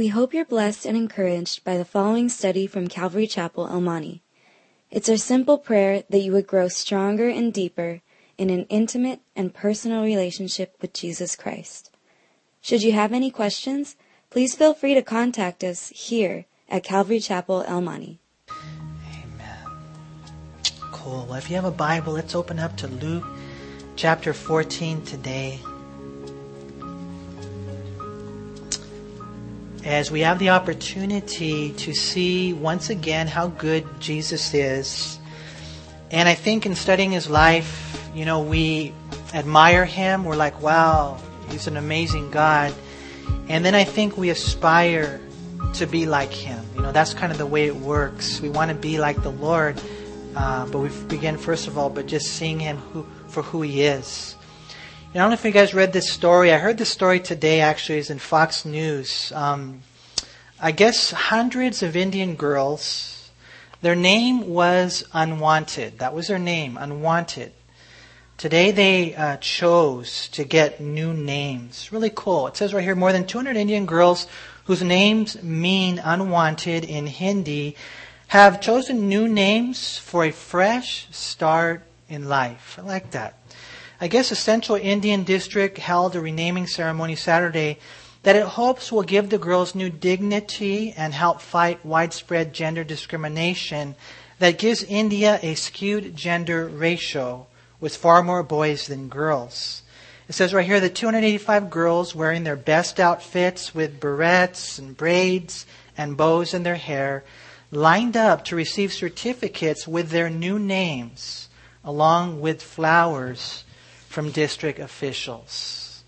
We hope you're blessed and encouraged by the following study from Calvary Chapel, El Monte. It's our simple prayer that you would grow stronger and deeper in an intimate and personal relationship with Jesus Christ. Should you have any questions, please feel free to contact us here at Calvary Chapel, El Monte. Amen. Cool. Well, if you have a Bible, let's open up to Luke chapter 14 today. As we have the opportunity to see once again how good Jesus is. And I think in studying his life, we admire him. We're like, wow, he's an amazing God. And then I think we aspire to be like him. That's kind of the way it works. We want to be like the Lord. But we begin, first of all, by just seeing him for who he is. I don't know if you guys read this story. I heard this story today, actually. It's in Fox News. I guess hundreds of Indian girls, their name was Unwanted. That was their name, Unwanted. Today they chose to get new names. Really cool. It says right here, more than 200 Indian girls whose names mean unwanted in Hindi have chosen new names for a fresh start in life. I like that. I guess the Central Indian District held a renaming ceremony Saturday that it hopes will give the girls new dignity and help fight widespread gender discrimination that gives India a skewed gender ratio with far more boys than girls. It says right here that 285 girls wearing their best outfits with barrettes and braids and bows in their hair lined up to receive certificates with their new names along with flowers from district officials.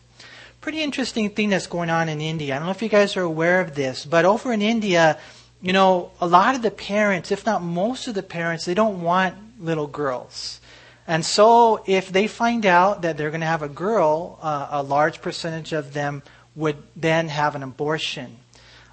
Pretty interesting thing that's going on in India. I don't know if you guys are aware of this, but over in India, a lot of the parents, if not most of the parents, they don't want little girls. And so if they find out that they're going to have a girl, a large percentage of them would then have an abortion.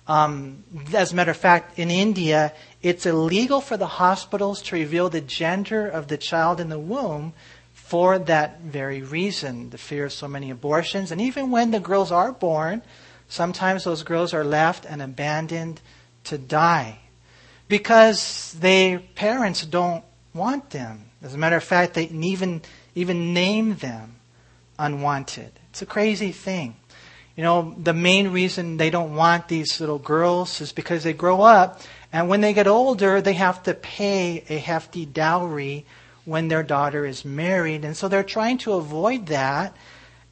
As a matter of fact, in India, it's illegal for the hospitals to reveal the gender of the child in the womb for that very reason, the fear of so many abortions. And even when the girls are born, sometimes those girls are left and abandoned to die because their parents don't want them. As a matter of fact, they even name them unwanted. It's a crazy thing. The main reason they don't want these little girls is because they grow up, and when they get older, they have to pay a hefty dowry when their daughter is married. And so they're trying to avoid that.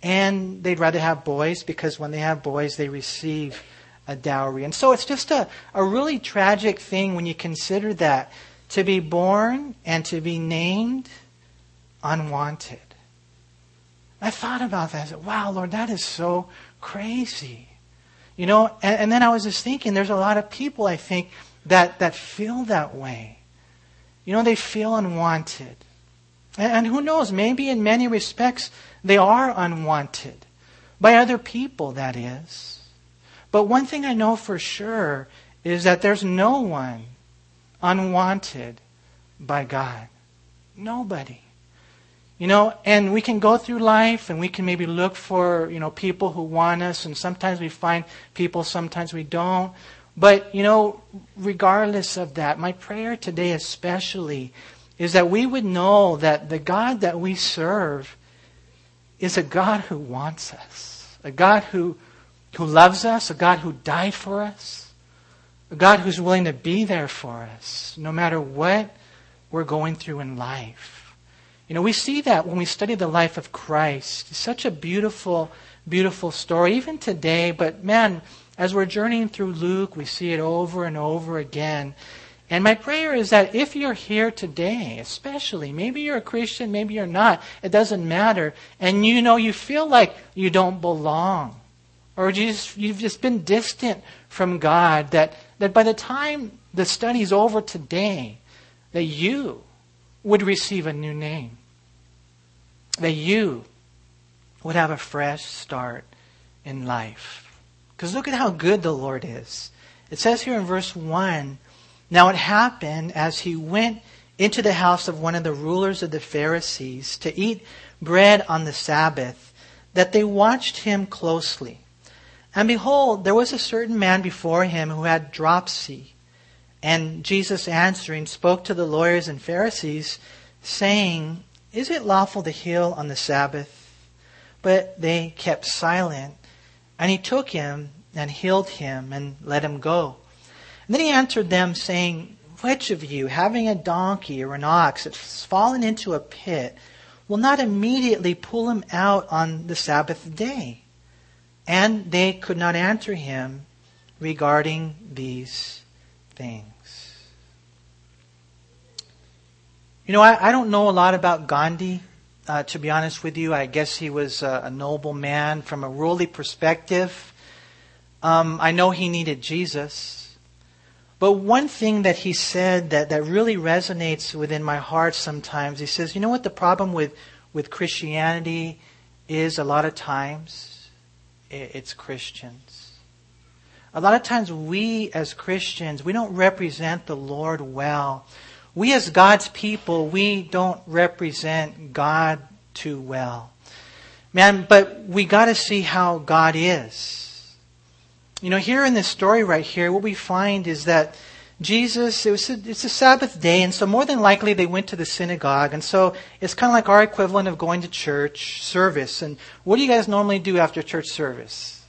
And they'd rather have boys because when they have boys, they receive a dowry. And so it's just a really tragic thing when you consider that. To be born and to be named unwanted. I thought about that. I said, wow, Lord, that is so crazy. And then I was just thinking, there's a lot of people, I think, that feel that way. They feel unwanted. And who knows, maybe in many respects, they are unwanted. By other people, that is. But one thing I know for sure is that there's no one unwanted by God. Nobody. And we can go through life and we can maybe look for, people who want us. And sometimes we find people, sometimes we don't. But, regardless of that, my prayer today especially is that we would know that the God that we serve is a God who wants us, a God who loves us, a God who died for us, a God who's willing to be there for us no matter what we're going through in life. We see that when we study the life of Christ. It's such a beautiful, beautiful story, even today. But man, as we're journeying through Luke, we see it over and over again. And my prayer is that if you're here today, especially, maybe you're a Christian, maybe you're not, it doesn't matter. And you feel like you don't belong. Or you've just been distant from God. That by the time the study's over today, that you would receive a new name. That you would have a fresh start in life. Because look at how good the Lord is. It says here in verse 1, now it happened as he went into the house of one of the rulers of the Pharisees to eat bread on the Sabbath, that they watched him closely. And behold, there was a certain man before him who had dropsy. And Jesus answering spoke to the lawyers and Pharisees, saying, Is it lawful to heal on the Sabbath? But they kept silent. And he took him and healed him and let him go. And then he answered them, saying, Which of you, having a donkey or an ox that's fallen into a pit, will not immediately pull him out on the Sabbath day? And they could not answer him regarding these things. You know, I don't know a lot about Gandhi, to be honest with you. I guess he was a noble man from a worldly perspective. I know he needed Jesus. But one thing that he said that really resonates within my heart sometimes, he says, you know what the problem with Christianity is a lot of times? It's Christians. A lot of times we as Christians, we don't represent the Lord well. We as God's people, we don't represent God too well. Man, but we got to see how God is. You know, here in this story right here, what we find is that Jesus, it's a Sabbath day, and so more than likely they went to the synagogue. And so it's kind of like our equivalent of going to church service. And what do you guys normally do after church service?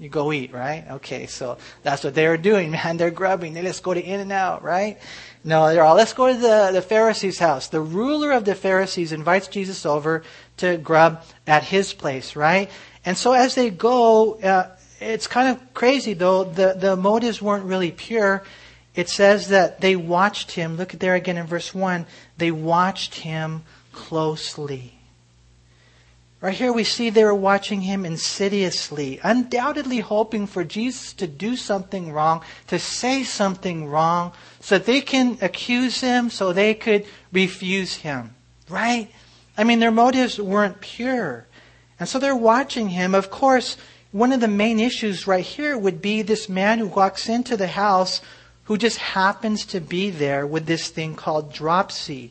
You go eat, right? Okay, so that's what they were doing, man. They're grubbing. They let's go to In-N-Out, right? No, they're all, let's go to the Pharisee's house. The ruler of the Pharisees invites Jesus over to grub at his place, right? And so as they go... It's kind of crazy, though. The motives weren't really pure. It says that they watched him. Look at there again in verse 1. They watched him closely. Right here we see they were watching him insidiously, undoubtedly hoping for Jesus to do something wrong, to say something wrong, so that they can accuse him, so they could refuse him. Right? I mean, their motives weren't pure. And so they're watching him. Of course, one of the main issues right here would be this man who walks into the house who just happens to be there with this thing called dropsy.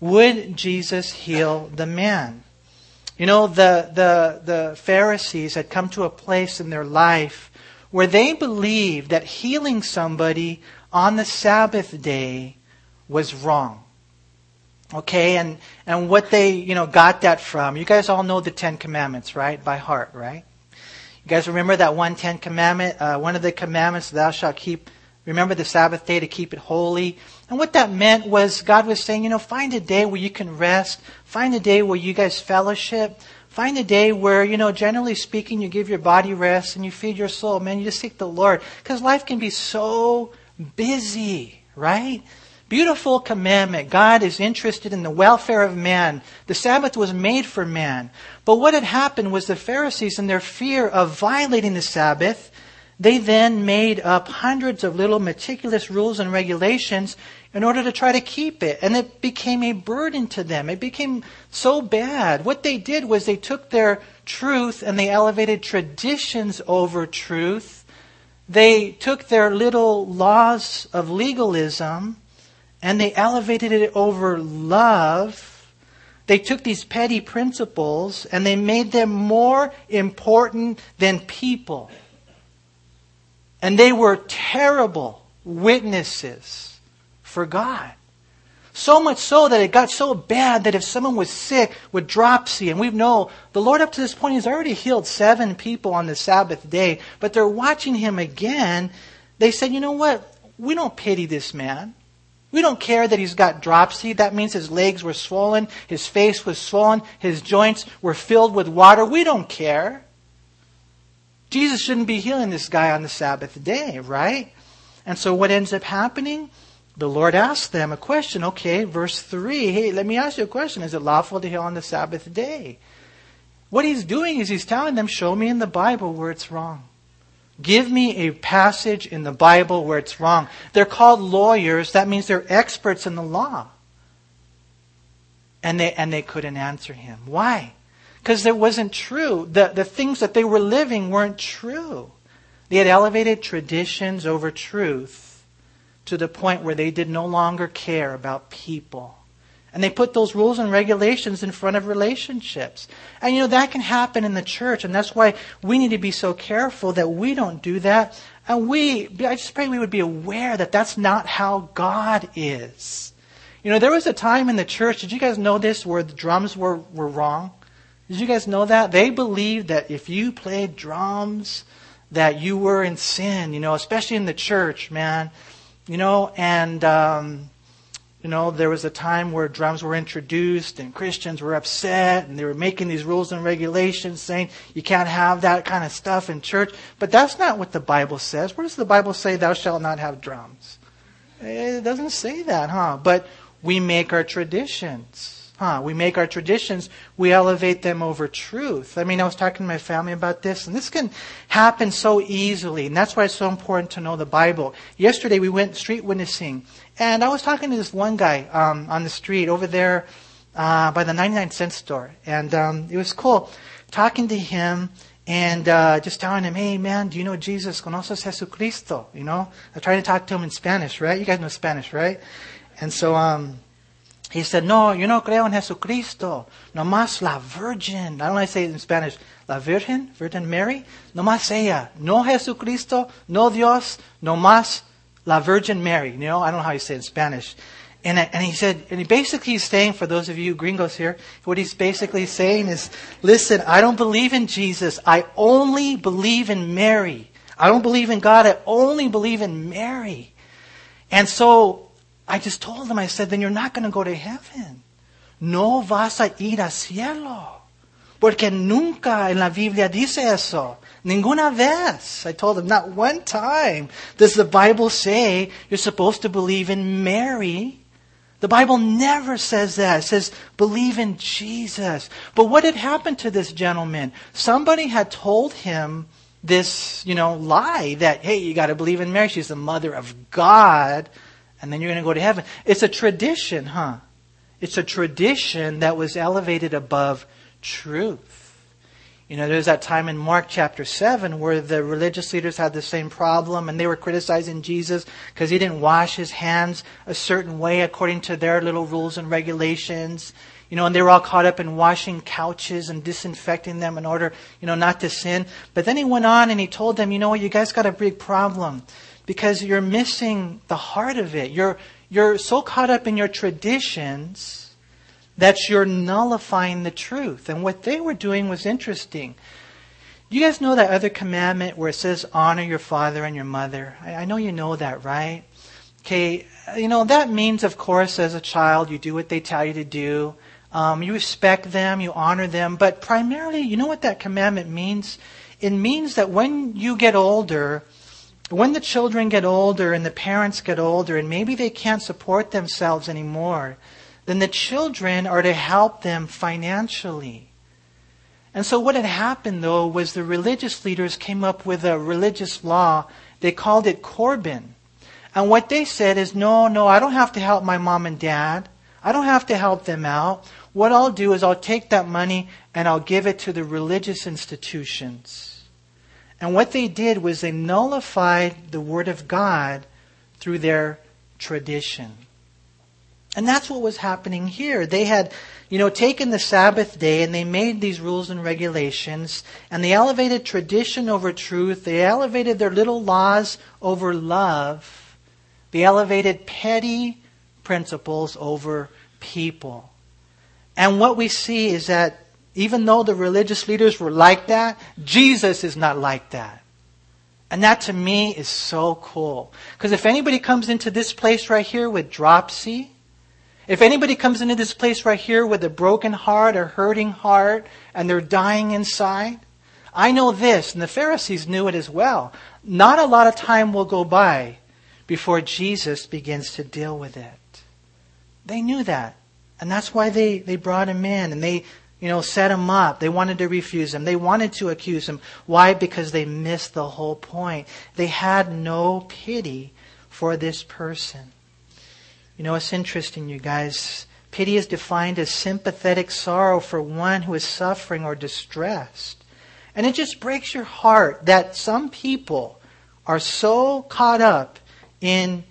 Would Jesus heal the man? You know, the Pharisees had come to a place in their life where they believed that healing somebody on the Sabbath day was wrong. Okay, and what they, you know, got that from, you guys all know the Ten Commandments, right? By heart, right? You guys remember that one Ten Commandment, one of the commandments, thou shalt keep, remember the Sabbath day to keep it holy. And what that meant was God was saying, you know, find a day where you can rest. Find a day where you guys fellowship. Find a day where, you know, generally speaking, you give your body rest and you feed your soul. Man, you just seek the Lord. Because life can be so busy, right? Beautiful commandment. God is interested in the welfare of man. The Sabbath was made for man. But what had happened was the Pharisees, in their fear of violating the Sabbath, they then made up hundreds of little meticulous rules and regulations in order to try to keep it. And it became a burden to them. It became so bad. What they did was they took their truth and they elevated traditions over truth. They took their little laws of legalism and they elevated it over love. They took these petty principles and they made them more important than people. And they were terrible witnesses for God. So much so that it got so bad that if someone was sick with dropsy, and we know the Lord up to this point has already healed 7 people on the Sabbath day, but they're watching him again. They said, you know what? We don't pity this man. We don't care that he's got dropsy. That means his legs were swollen, his face was swollen, his joints were filled with water. We don't care. Jesus shouldn't be healing this guy on the Sabbath day, right? And so what ends up happening? The Lord asks them a question. Okay, verse 3. Hey, let me ask you a question. Is it lawful to heal on the Sabbath day? What he's doing is he's telling them, show me in the Bible where it's wrong. Give me a passage in the Bible where it's wrong. They're called lawyers. That means they're experts in the law. And they couldn't answer him. Why? Because it wasn't true. The things that they were living weren't true. They had elevated traditions over truth to the point where they did no longer care about people. And they put those rules and regulations in front of relationships. And you know, that can happen in the church. And that's why we need to be so careful that we don't do that. And I just pray we would be aware that that's not how God is. You know, there was a time in the church, did you guys know this, where the drums were wrong? Did you guys know that? They believed that if you played drums, that you were in sin, you know, especially in the church, man. You know, and... you know, there was a time where drums were introduced and Christians were upset and they were making these rules and regulations saying you can't have that kind of stuff in church. But that's not what the Bible says. Where does the Bible say thou shalt not have drums? It doesn't say that, huh? But we make our traditions, huh? We make our traditions. We elevate them over truth. I mean, I was talking to my family about this, and this can happen so easily. And that's why it's so important to know the Bible. Yesterday we went street witnessing. And I was talking to this one guy on the street over there by the 99-cent store. And it was cool talking to him and just telling him, hey, man, do you know Jesus? ¿Conoces Jesucristo? You know, I'm trying to talk to him in Spanish, right? You guys know Spanish, right? And so he said, no, yo no creo en Jesucristo. Nomás la Virgen. I don't know how to say it in Spanish. La Virgen, Virgin Mary. Nomás ella. No Jesucristo, no Dios, nomás La Virgin Mary, you know, I don't know how you say it in Spanish. And he said, and he basically is saying, for those of you gringos here, what he's basically saying is, listen, I don't believe in Jesus. I only believe in Mary. I don't believe in God. I only believe in Mary. And so I just told him, I said, then you're not going to go to heaven. No vas a ir al cielo. Porque nunca en la Biblia dice eso. Ninguna vez. I told him, not one time does the Bible say you're supposed to believe in Mary. The Bible never says that. It says, believe in Jesus. But what had happened to this gentleman? Somebody had told him this, you know, lie that, hey, you got to believe in Mary. She's the mother of God. And then you're going to go to heaven. It's a tradition, huh? It's a tradition that was elevated above truth. You know, there's that time in Mark chapter 7 where the religious leaders had the same problem and they were criticizing Jesus because he didn't wash his hands a certain way according to their little rules and regulations. You know, and they were all caught up in washing couches and disinfecting them in order, you know, not to sin. But then he went on and he told them, you know what, you guys got a big problem because you're missing the heart of it. You're so caught up in your traditions that you're nullifying the truth. And what they were doing was interesting. You guys know that other commandment where it says, honor your father and your mother? I know you know that, right? Okay, you know, that means, of course, as a child, you do what they tell you to do. You respect them, you honor them. But primarily, you know what that commandment means? It means that when you get older, when the children get older and the parents get older, and maybe they can't support themselves anymore, then the children are to help them financially. And so what had happened, though, was the religious leaders came up with a religious law. They called it Corban. And what they said is, no, I don't have to help my mom and dad. I don't have to help them out. What I'll do is I'll take that money and I'll give it to the religious institutions. And what they did was they nullified the Word of God through their tradition. And that's what was happening here. They had, you know, taken the Sabbath day and they made these rules and regulations and they elevated tradition over truth. They elevated their little laws over love. They elevated petty principles over people. And what we see is that even though the religious leaders were like that, Jesus is not like that. And that to me is so cool. Because if anybody comes into this place right here with dropsy, if anybody comes into this place right here with a broken heart or hurting heart and they're dying inside, I know this, and the Pharisees knew it as well. Not a lot of time will go by before Jesus begins to deal with it. They knew that. And that's why they brought him in and they, you know, set him up. They wanted to refuse him. They wanted to accuse him. Why? Because they missed the whole point. They had no pity for this person. You know, it's interesting, you guys. Pity is defined as sympathetic sorrow for one who is suffering or distressed. And it just breaks your heart that some people are so caught up in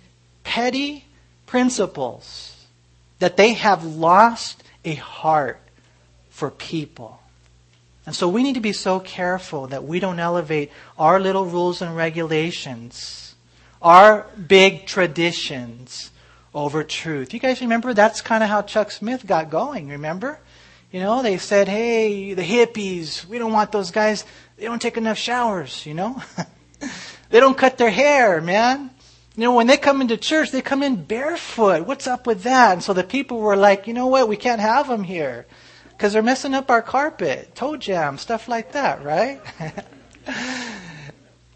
petty principles that they have lost a heart for people. And so we need to be so careful that we don't elevate our little rules and regulations, our big traditions over truth. You guys remember that's kind of how Chuck Smith got going, remember? You know, they said, hey, the hippies, we don't want those guys. They don't take enough showers, you know. They don't cut their hair, man. You know, when they come into church, they come in barefoot. What's up with that? And so the people were like, you know what, we can't have them here because they're messing up our carpet, toe jam, stuff like that, right?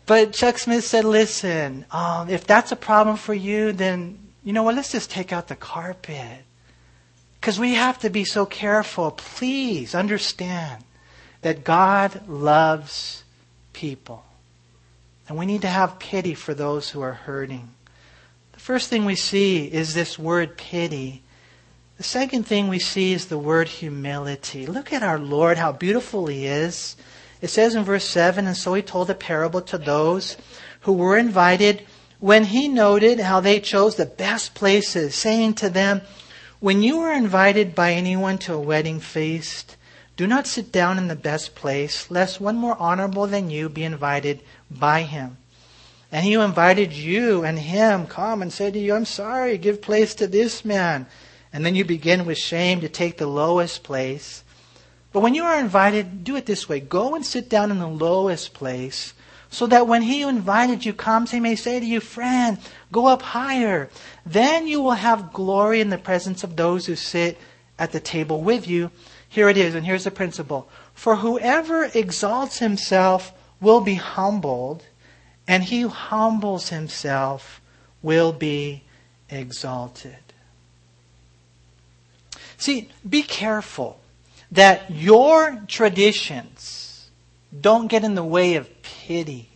But Chuck Smith said, listen, if that's a problem for you, then, you know what, let's just take out the carpet. Because we have to be so careful. Please understand that God loves people. And we need to have pity for those who are hurting. The first thing we see is this word pity. The second thing we see is the word humility. Look at our Lord, how beautiful He is. It says in verse 7, and so He told a parable to those who were invited when He noted how they chose the best places, saying to them, when you are invited by anyone to a wedding feast, do not sit down in the best place, lest one more honorable than you be invited by him. And he who invited you and him come and say to you, I'm sorry, give place to this man. And then you begin with shame to take the lowest place. But when you are invited, do it this way. Go and sit down in the lowest place, so that when he who invited you comes, he may say to you, friend, go up higher. Then you will have glory in the presence of those who sit at the table with you. Here it is, and here's the principle. For whoever exalts himself will be humbled, and he who humbles himself will be exalted. See, be careful that your traditions don't get in the way of pity.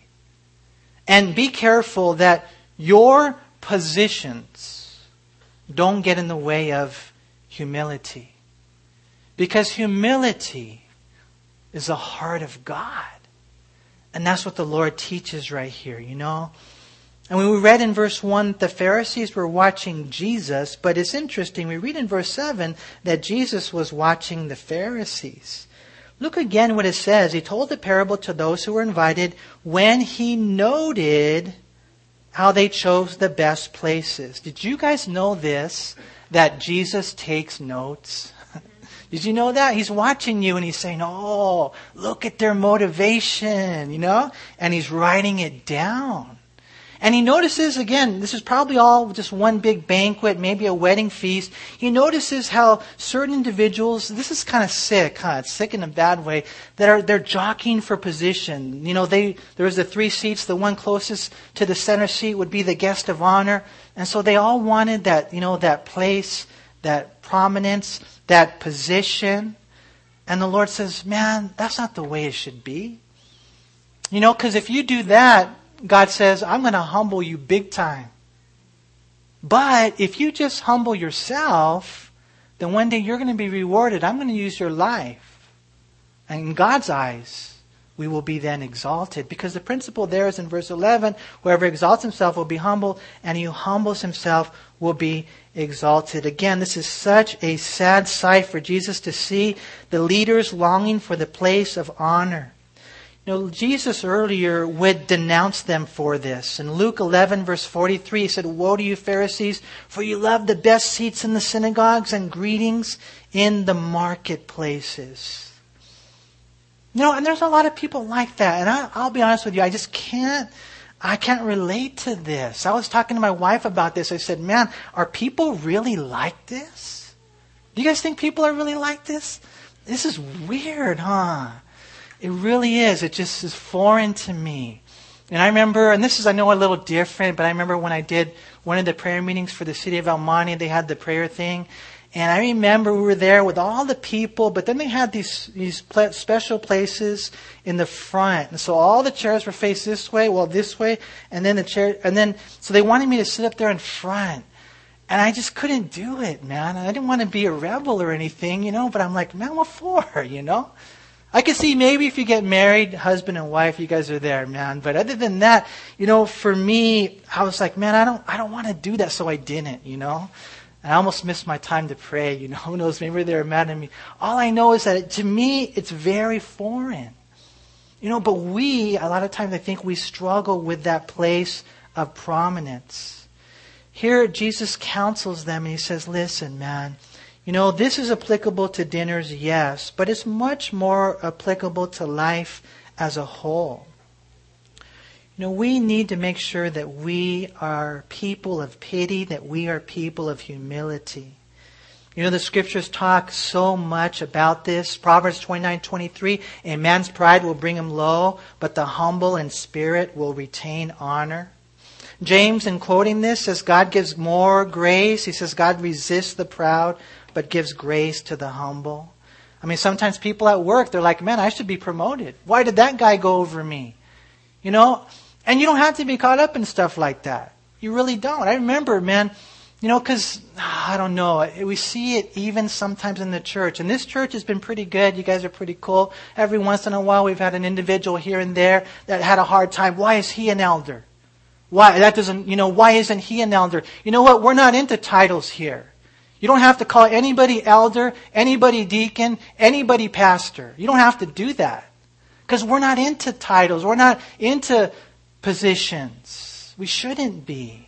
And be careful that your positions don't get in the way of humility. Because humility is the heart of God. And that's what the Lord teaches right here, you know. And when we read in verse 1, the Pharisees were watching Jesus. But it's interesting, we read in verse 7 that Jesus was watching the Pharisees. Look again what it says. He told the parable to those who were invited when he noted how they chose the best places. Did you guys know this, that Jesus takes notes? Did you know that? He's watching you and he's saying, oh, look at their motivation, you know? And he's writing it down. And he notices, again, this is probably all just one big banquet, maybe a wedding feast. He notices how certain individuals, this is kind of sick, huh? It's sick in a bad way, they're jockeying for position. You know, there was the three seats, the one closest to the center seat would be the guest of honor. And so they all wanted that, you know, that place, that prominence, that position. And the Lord says, man, that's not the way it should be. You know, because if you do that, God says, I'm going to humble you big time. But if you just humble yourself, then one day you're going to be rewarded. I'm going to use your life. And in God's eyes, we will be then exalted. Because the principle there is in verse 11, whoever exalts himself will be humbled, and he who humbles himself will be exalted. Again, this is such a sad sight for Jesus to see the leaders longing for the place of honor. You know, Jesus earlier would denounce them for this. In Luke 11, verse 43, he said, woe to you, Pharisees, for you love the best seats in the synagogues and greetings in the marketplaces. You know, and there's a lot of people like that. And I'll be honest with you, I can't relate to this. I was talking to my wife about this. I said, man, are people really like this? Do you guys think people are really like this? This is weird, huh? It really is. It just is foreign to me. And I remember, and this is, I know, a little different, but I remember when I did one of the prayer meetings for the city of El Monte, they had the prayer thing. And I remember we were there with all the people, but then they had these special places in the front. And so all the chairs were faced this way, and then the chair, and then, so they wanted me to sit up there in front. And I just couldn't do it, man. I didn't want to be a rebel or anything, you know, but I'm like, man, what for, you know? I could see maybe if you get married, husband and wife, you guys are there, man. But other than that, you know, for me, I was like, man, I don't want to do that, so I didn't, you know? I almost missed my time to pray. You know, who knows? Maybe they're mad at me. All I know is that to me, it's very foreign. You know, but a lot of times I think we struggle with that place of prominence. Here, Jesus counsels them and he says, listen, man, you know, this is applicable to dinners, yes, but it's much more applicable to life as a whole. You know, we need to make sure that we are people of pity, that we are people of humility. You know, the scriptures talk so much about this. Proverbs 29:23, a man's pride will bring him low, but the humble in spirit will retain honor. James, in quoting this, says God gives more grace. He says God resists the proud, but gives grace to the humble. I mean, sometimes people at work, they're like, man, I should be promoted. Why did that guy go over me? You know, and you don't have to be caught up in stuff like that. You really don't. I remember, man, you know, because, I don't know, we see it even sometimes in the church. And this church has been pretty good. You guys are pretty cool. Every once in a while, we've had an individual here and there that had a hard time. Why is he an elder? Why isn't he an elder? You know what? We're not into titles here. You don't have to call anybody elder, anybody deacon, anybody pastor. You don't have to do that. Because we're not into titles. We're not into positions. We shouldn't be.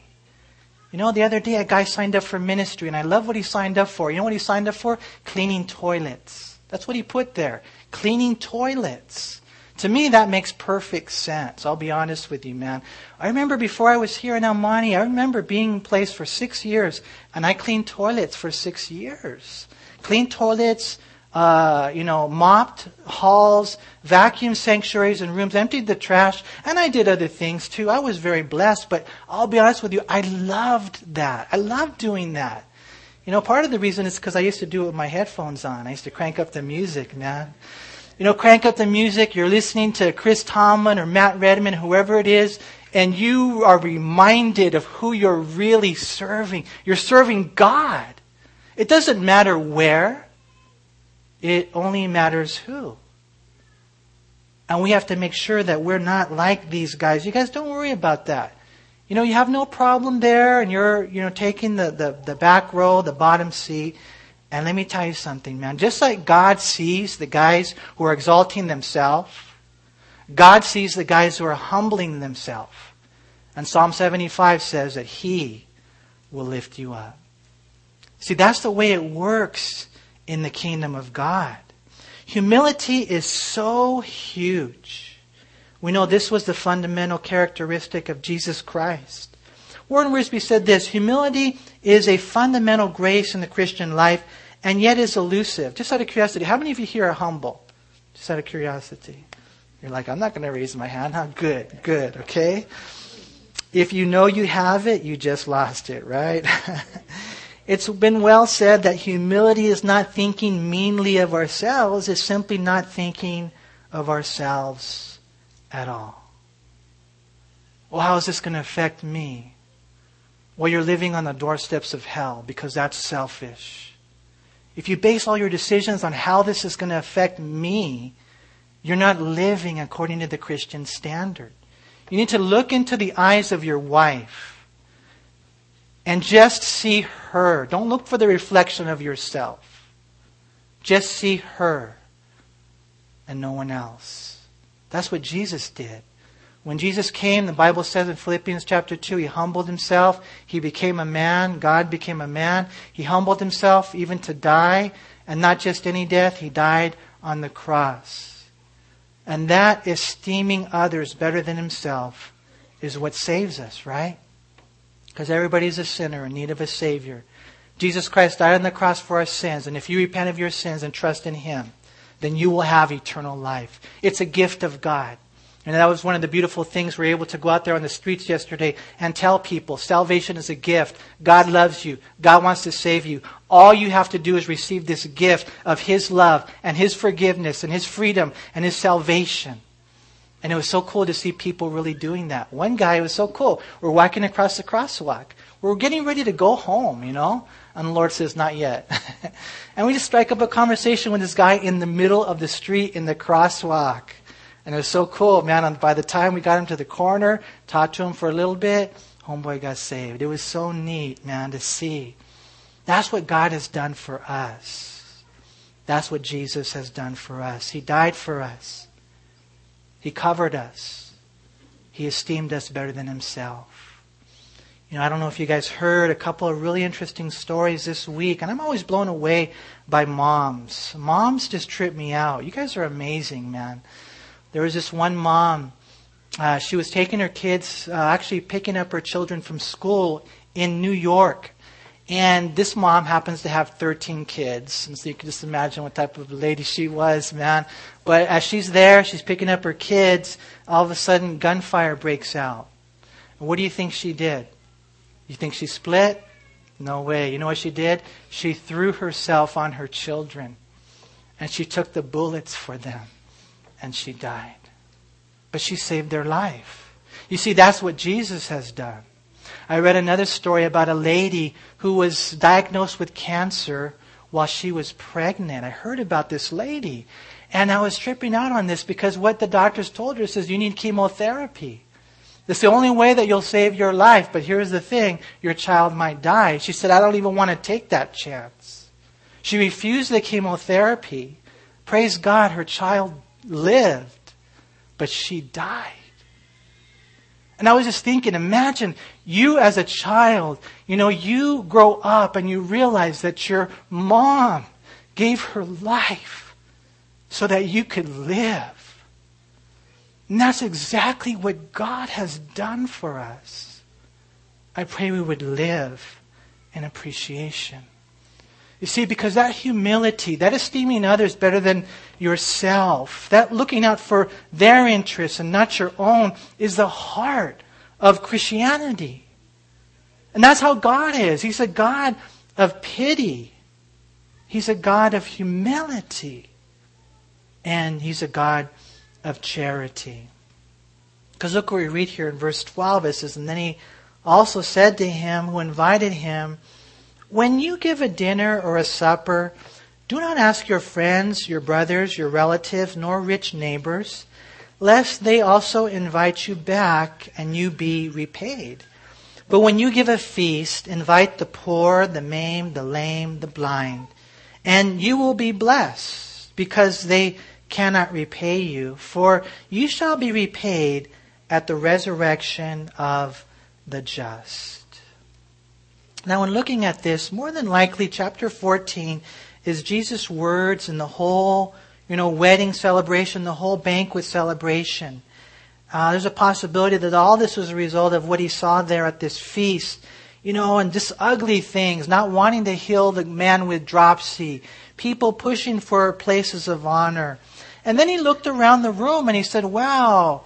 You know, the other day a guy signed up for ministry, and I love what he signed up for. You know what he signed up for? Cleaning toilets. That's what he put there. Cleaning toilets. To me, that makes perfect sense. I'll be honest with you, man. I remember before I was here in El Monte, I remember being in place for 6 years, and I cleaned toilets for 6 years. Cleaned toilets, you know, mopped halls, vacuumed sanctuaries and rooms, emptied the trash, and I did other things too. I was very blessed, but I'll be honest with you, I loved that. I loved doing that. You know, part of the reason is because I used to do it with my headphones on. I used to crank up the music, man. You know, crank up the music, you're listening to Chris Tomlin or Matt Redman, whoever it is, and you are reminded of who you're really serving. You're serving God. It doesn't matter where. It only matters who. And we have to make sure that we're not like these guys. You guys don't worry about that. You know, you have no problem there and you're, you know, taking the back row, the bottom seat. And let me tell you something, man. Just like God sees the guys who are exalting themselves, God sees the guys who are humbling themselves. And Psalm 75 says that He will lift you up. See, that's the way it works in the kingdom of God. Humility is so huge. We know this was the fundamental characteristic of Jesus Christ. Warren Wiersbe said this, humility is a fundamental grace in the Christian life and yet is elusive. Just out of curiosity, how many of you here are humble? Just out of curiosity. You're like, I'm not going to raise my hand. Huh? Good, okay? If you know you have it, you just lost it, right? It's been well said that humility is not thinking meanly of ourselves. It's simply not thinking of ourselves at all. Well, how is this going to affect me? Well, you're living on the doorsteps of hell because that's selfish. If you base all your decisions on how this is going to affect me, you're not living according to the Christian standard. You need to look into the eyes of your wife and just see her. Don't look for the reflection of yourself. Just see her and no one else. That's what Jesus did. When Jesus came, the Bible says in Philippians chapter 2, He humbled Himself. He became a man. God became a man. He humbled Himself even to die. And not just any death. He died on the cross. And that esteeming others better than Himself is what saves us, right? Because everybody's a sinner in need of a Savior. Jesus Christ died on the cross for our sins. And if you repent of your sins and trust in Him, then you will have eternal life. It's a gift of God. And that was one of the beautiful things. We were able to go out there on the streets yesterday and tell people salvation is a gift. God loves you. God wants to save you. All you have to do is receive this gift of His love and His forgiveness and His freedom and His salvation. And it was so cool to see people really doing that. One guy was so cool. We're walking across the crosswalk. We're getting ready to go home, you know. And the Lord says, not yet. And we just strike up a conversation with this guy in the middle of the street in the crosswalk. And it was so cool, man. And by the time we got him to the corner, talked to him for a little bit, homeboy got saved. It was so neat, man, to see. That's what God has done for us. That's what Jesus has done for us. He died for us. He covered us. He esteemed us better than himself. You know, I don't know if you guys heard a couple of really interesting stories this week, and I'm always blown away by moms. Moms just trip me out. You guys are amazing, man. There was this one mom. She was taking her kids, actually picking up her children from school in New York. And this mom happens to have 13 kids. And so you can just imagine what type of lady she was, man. But as she's there, she's picking up her kids. All of a sudden, gunfire breaks out. And what do you think she did? You think she split? No way. You know what she did? She threw herself on her children. And she took the bullets for them. And she died. But she saved their life. You see, that's what Jesus has done. I read another story about a lady who was diagnosed with cancer while she was pregnant. I heard about this lady. And I was tripping out on this because what the doctors told her is you need chemotherapy. It's the only way that you'll save your life. But here's the thing. Your child might die. She said, I don't even want to take that chance. She refused the chemotherapy. Praise God, her child lived. But she died. And I was just thinking, imagine you as a child, you know, you grow up and you realize that your mom gave her life so that you could live. And that's exactly what God has done for us. I pray we would live in appreciation. You see, because that humility, that esteeming others better than yourself, that looking out for their interests and not your own is the heart of Christianity. And that's how God is. He's a God of pity. He's a God of humility. And He's a God of charity. Because look what we read here in verse 12. It says, and then he also said to him who invited him, when you give a dinner or a supper, do not ask your friends, your brothers, your relatives, nor rich neighbors, lest they also invite you back and you be repaid. But when you give a feast, invite the poor, the maimed, the lame, the blind, and you will be blessed, because they cannot repay you, for you shall be repaid at the resurrection of the just. Now, in looking at this, more than likely, chapter 14 is Jesus' words in the whole, wedding celebration, the whole banquet celebration. There's a possibility that all this was a result of what he saw there at this feast, and just ugly things, not wanting to heal the man with dropsy, people pushing for places of honor. And then he looked around the room and he said, wow,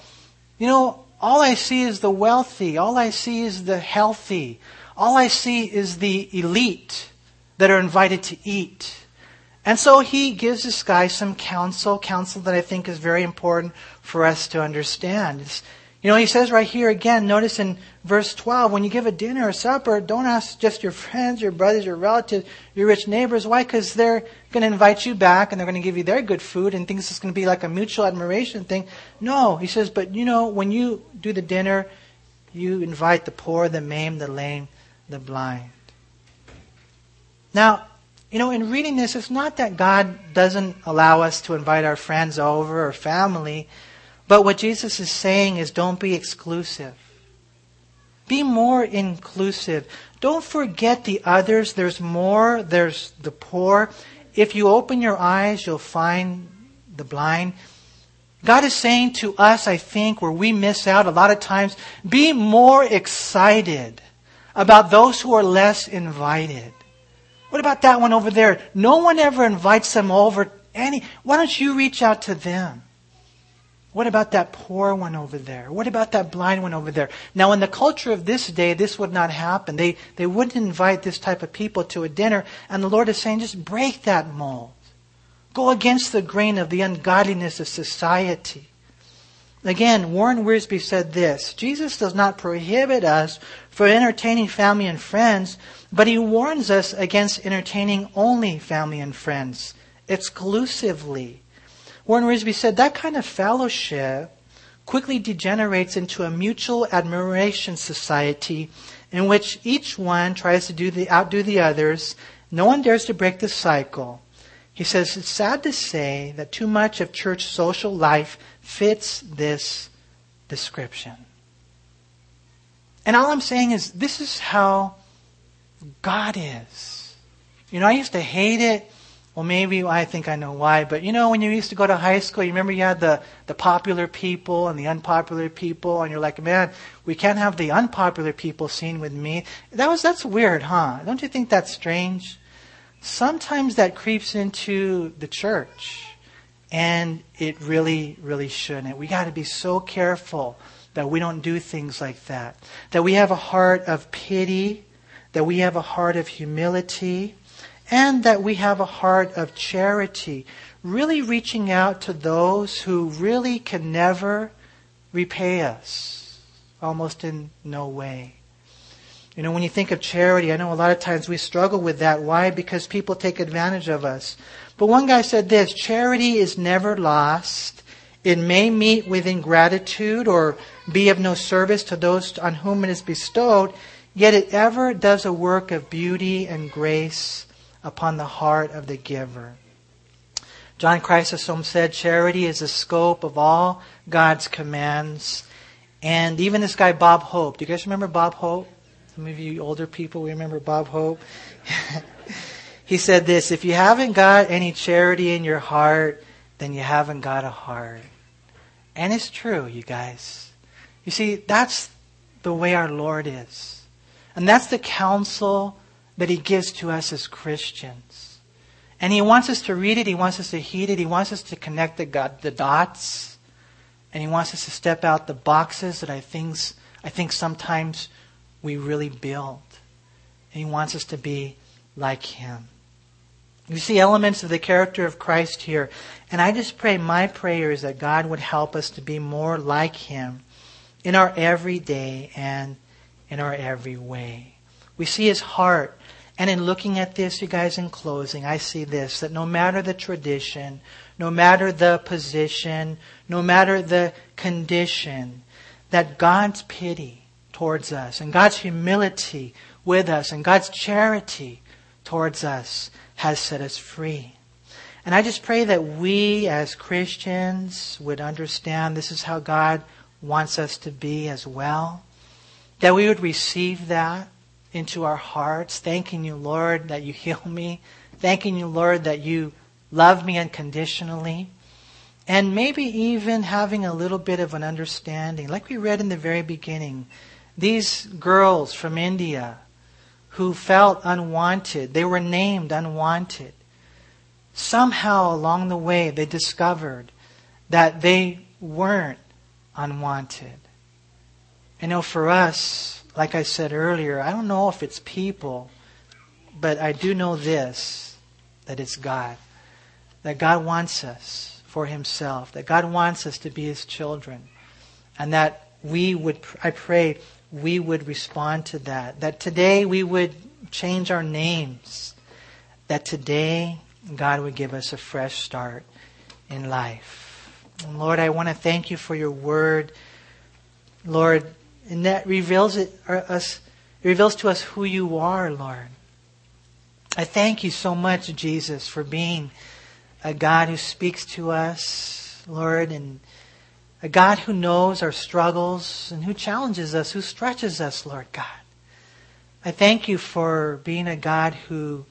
all I see is the wealthy. All I see is the healthy. All I see is the elite that are invited to eat. And so he gives this guy some counsel that I think is very important for us to understand. He says right here again, notice in verse 12, when you give a dinner or supper, don't ask just your friends, your brothers, your relatives, your rich neighbors. Why? Because they're going to invite you back and they're going to give you their good food and things is going to be like a mutual admiration thing. No, he says, but when you do the dinner, you invite the poor, the maimed, the lame, the blind. Now, in reading this, it's not that God doesn't allow us to invite our friends over or family, but what Jesus is saying is don't be exclusive. Be more inclusive. Don't forget the others. There's more. There's the poor. If you open your eyes, you'll find the blind. God is saying to us, I think, where we miss out a lot of times, be more excited about those who are less invited. What about that one over there? No one ever invites them over. Why don't you reach out to them? What about that poor one over there? What about that blind one over there? Now, in the culture of this day, this would not happen. They wouldn't invite this type of people to a dinner. And the Lord is saying, just break that mold. Go against the grain of the ungodliness of society. Again, Warren Wiersbe said this, Jesus does not prohibit us for entertaining family and friends, but he warns us against entertaining only family and friends, exclusively. Warren Wiersbe said that kind of fellowship quickly degenerates into a mutual admiration society in which each one tries to outdo the others. No one dares to break this cycle. He says, it's sad to say that too much of church social life fits this description. And all I'm saying is, this is how God is. You know, I used to hate it. Well, maybe I think I know why. But, you know, when you used to go to high school, you remember you had the popular people and the unpopular people. And you're like, man, we can't have the unpopular people seen with me. That's weird, huh? Don't you think that's strange? Sometimes that creeps into the church. And it really, really shouldn't. We got to be so careful that we don't do things like that. That we have a heart of pity. That we have a heart of humility. And that we have a heart of charity, really reaching out to those who really can never repay us, almost in no way. You know, when you think of charity, I know a lot of times we struggle with that. Why? Because people take advantage of us. But one guy said this, charity is never lost. It may meet with ingratitude or be of no service to those on whom it is bestowed, yet it ever does a work of beauty and grace upon the heart of the giver. John Chrysostom said, charity is the scope of all God's commands. And even this guy, Bob Hope. Do you guys remember Bob Hope? Some of you older people, we remember Bob Hope. He said this, if you haven't got any charity in your heart, then you haven't got a heart. And it's true, you guys. You see, that's the way our Lord is. And that's the counsel that He gives to us as Christians. And He wants us to read it. He wants us to heed it. He wants us to connect the dots. And He wants us to step out the boxes that I think sometimes we really build. And He wants us to be like Him. You see elements of the character of Christ here. And I just pray, my prayer is that God would help us to be more like Him in our every day and in our every way. We see His heart. And in looking at this, you guys, in closing, I see this, that no matter the tradition, no matter the position, no matter the condition, that God's pity towards us and God's humility with us and God's charity towards us has set us free. And I just pray that we as Christians would understand this is how God wants us to be as well, that we would receive that into our hearts, thanking You, Lord, that You heal me, thanking You, Lord, that You love me unconditionally, and maybe even having a little bit of an understanding, like we read in the very beginning, these girls from India who felt unwanted, they were named unwanted. Somehow along the way, they discovered that they weren't unwanted. I know for us, like I said earlier, I don't know if it's people, but I do know this, that it's God. That God wants us for Himself. That God wants us to be His children. And that we would, I pray, we would respond to that. That today we would change our names. That today God would give us a fresh start in life. And Lord, I want to thank You for Your word. Lord, and that reveals to us who You are, Lord. I thank You so much, Jesus, for being a God who speaks to us, Lord, and a God who knows our struggles and who challenges us, who stretches us, Lord God. I thank You for being a God who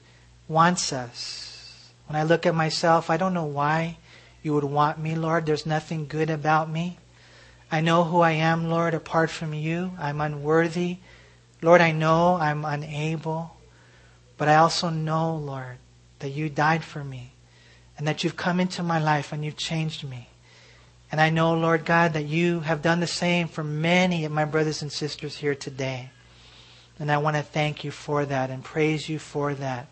wants us. When I look at myself, I don't know why You would want me, Lord. There's nothing good about me. I know who I am, Lord, apart from You. I'm unworthy. Lord, I know I'm unable. But I also know, Lord, that You died for me and that You've come into my life and You've changed me. And I know, Lord God, that You have done the same for many of my brothers and sisters here today. And I want to thank You for that and praise You for that,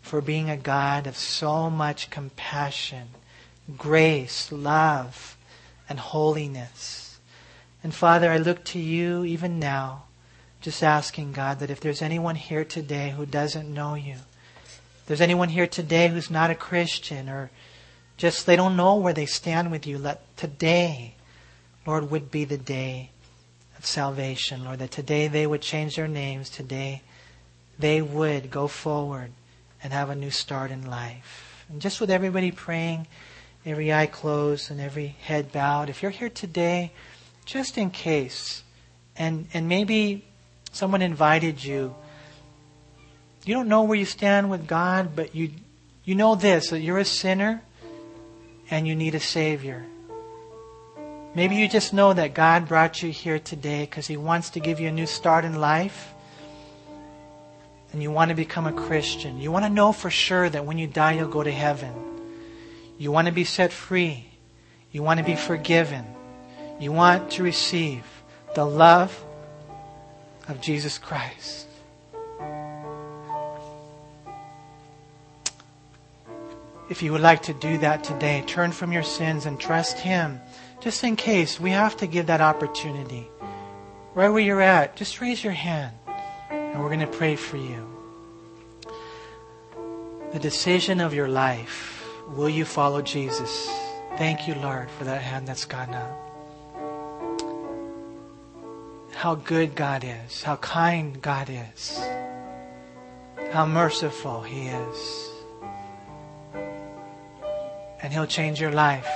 for being a God of so much compassion, grace, love, and holiness. And Father, I look to You even now, just asking, God, that if there's anyone here today who doesn't know You, if there's anyone here today who's not a Christian or just they don't know where they stand with You, let today, Lord, would be the day of salvation, Lord, that today they would change their names. Today they would go forward and have a new start in life. And just with everybody praying, every eye closed and every head bowed, if you're here today, just in case, and maybe someone invited you, you don't know where you stand with God, but you know this, that you're a sinner and you need a Savior. Maybe you just know that God brought you here today because He wants to give you a new start in life. And you want to become a Christian. You want to know for sure that when you die, you'll go to heaven. You want to be set free. You want to be forgiven. You want to receive the love of Jesus Christ. If you would like to do that today, turn from your sins and trust Him. Just in case, we have to give that opportunity. Right where you're at, just raise your hand. And we're going to pray for you. The decision of your life. Will you follow Jesus? Thank you, Lord, for that hand that's gone up. How good God is. How kind God is. How merciful He is. And He'll change your life.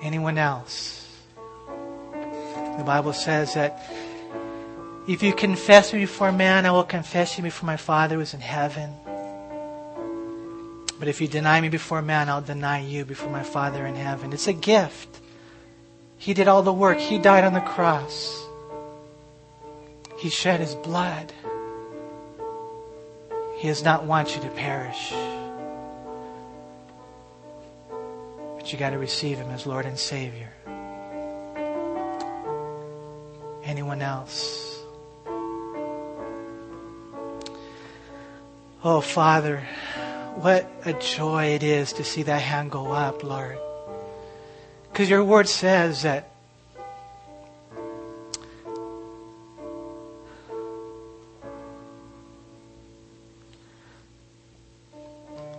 Anyone else? The Bible says that if you confess me before man, I will confess you before my Father who is in heaven. But if you deny me before man, I'll deny you before my Father in heaven. It's a gift. He did all the work. He died on the cross. He shed His blood. He does not want you to perish. But you got to receive Him as Lord and Savior. Anyone else? Oh, Father, what a joy it is to see that hand go up, Lord. Because your word says that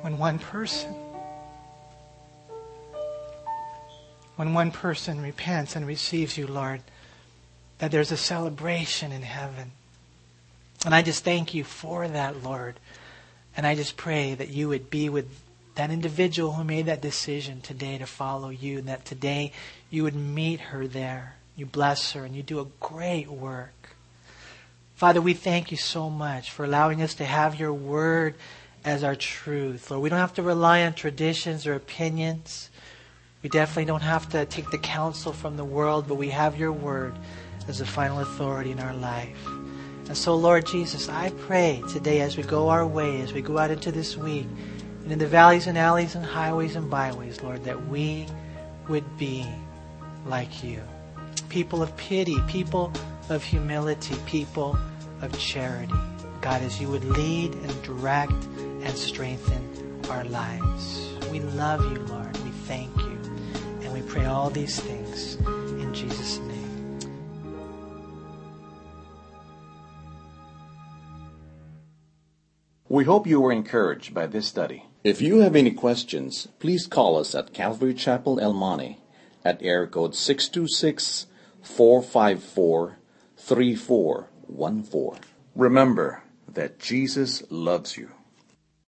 when one person repents and receives you, Lord, that there's a celebration in heaven. And I just thank you for that, Lord. And I just pray that you would be with that individual who made that decision today to follow you, and that today you would meet her there. You bless her and you do a great work. Father, we thank you so much for allowing us to have your word as our truth. Lord, we don't have to rely on traditions or opinions. We definitely don't have to take the counsel from the world, but we have your word as the final authority in our life. And so, Lord Jesus, I pray today as we go our way, as we go out into this week, and in the valleys and alleys and highways and byways, Lord, that we would be like you. People of pity, people of humility, people of charity. God, as you would lead and direct and strengthen our lives. We love you, Lord. We thank you. And we pray all these things in Jesus' name. We hope you were encouraged by this study. If you have any questions, please call us at Calvary Chapel, El Monte at air code 626-454-3414. Remember that Jesus loves you.